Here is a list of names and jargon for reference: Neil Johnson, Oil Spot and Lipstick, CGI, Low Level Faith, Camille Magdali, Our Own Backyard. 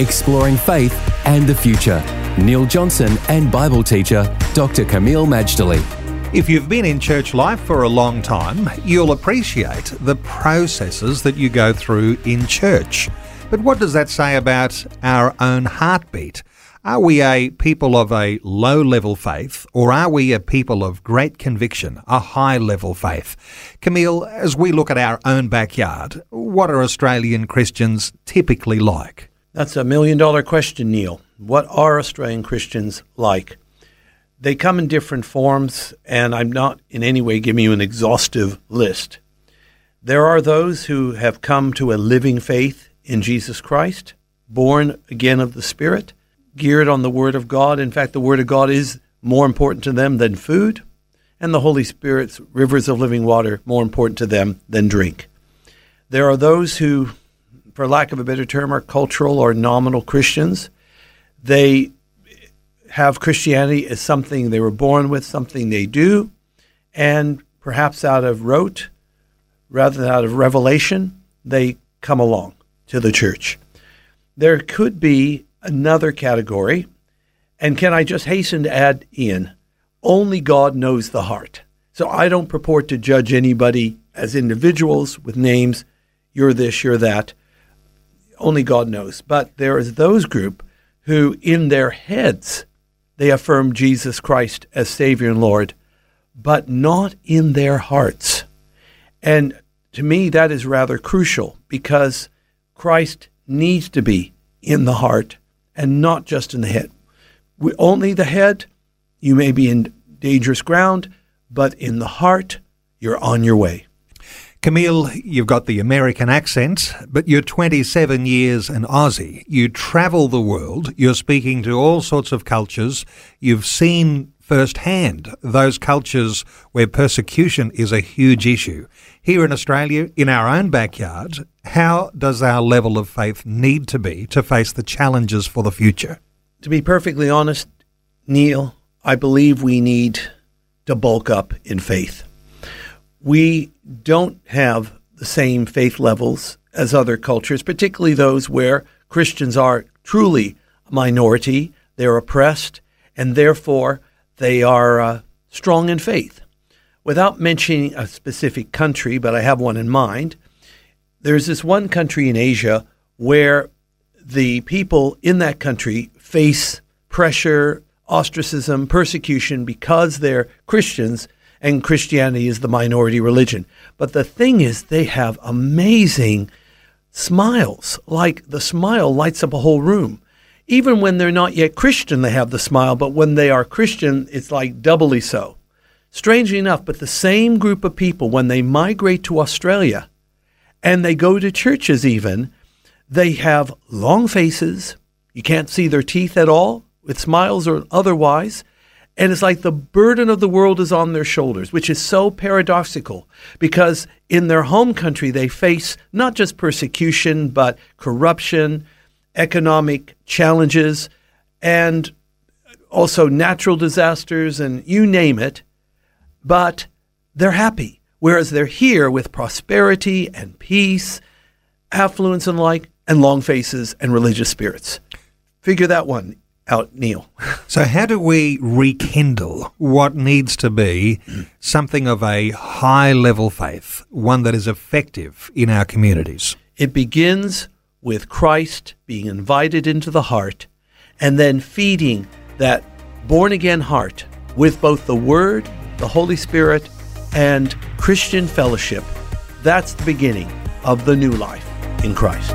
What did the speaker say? Exploring faith and the future. Neil Johnson and Bible teacher Dr. Camille Magdali. If you've been in church life for a long time, you'll appreciate the processes that you go through in church. But what does that say about our own heartbeat? Are we a people of a low-level faith, or are we a people of great conviction, a high-level faith? Camille, as we look at our own backyard, what are Australian Christians typically like? That's a million-dollar question, Neil. What are Australian Christians like? They come in different forms, and I'm not in any way giving you an exhaustive list. There are those who have come to a living faith in Jesus Christ, born again of the Spirit, geared on the Word of God. In fact, the Word of God is more important to them than food, and the Holy Spirit's rivers of living water more important to them than drink. There are those who, for lack of a better term, are cultural or nominal Christians. They have Christianity as something they were born with, something they do, and perhaps out of rote, rather than out of revelation, they come along to the church. There could be another category, and can I just hasten to add in, only God knows the heart. So I don't purport to judge anybody as individuals with names, you're this, you're that. Only God knows. But there is those group who in their heads, they affirm Jesus Christ as Savior and Lord, but not in their hearts. And to me, that is rather crucial because Christ needs to be in the heart and not just in the head. With only the head, you may be in dangerous ground, but in the heart, you're on your way. Camille, you've got the American accent, but you're 27 years an Aussie. You travel the world. You're speaking to all sorts of cultures. You've seen firsthand those cultures where persecution is a huge issue. Here in Australia, in our own backyard, how does our level of faith need to be to face the challenges for the future? To be perfectly honest, Neil, I believe we need to bulk up in faith. We don't have the same faith levels as other cultures, particularly those where Christians are truly a minority, they're oppressed, and therefore they are strong in faith. Without mentioning a specific country, but I have one in mind, there's this one country in Asia where the people in that country face pressure, ostracism, persecution because they're Christians, and Christianity is the minority religion. But the thing is, they have amazing smiles, like the smile lights up a whole room. Even when they're not yet Christian, they have the smile, but when they are Christian, it's like doubly so. Strangely enough, but the same group of people, when they migrate to Australia, and they go to churches even, they have long faces, you can't see their teeth at all, with smiles or otherwise, and it's like the burden of the world is on their shoulders, which is so paradoxical because in their home country, they face not just persecution, but corruption, economic challenges, and also natural disasters and you name it, but they're happy. Whereas they're here with prosperity and peace, affluence and like, and long faces and religious spirits. Figure that one out, Neil. So how do we rekindle what needs to be something of a high-level faith, one that is effective in our communities? It begins with Christ being invited into the heart and then feeding that born-again heart with both the Word, the Holy Spirit, and Christian fellowship. That's the beginning of the new life in Christ.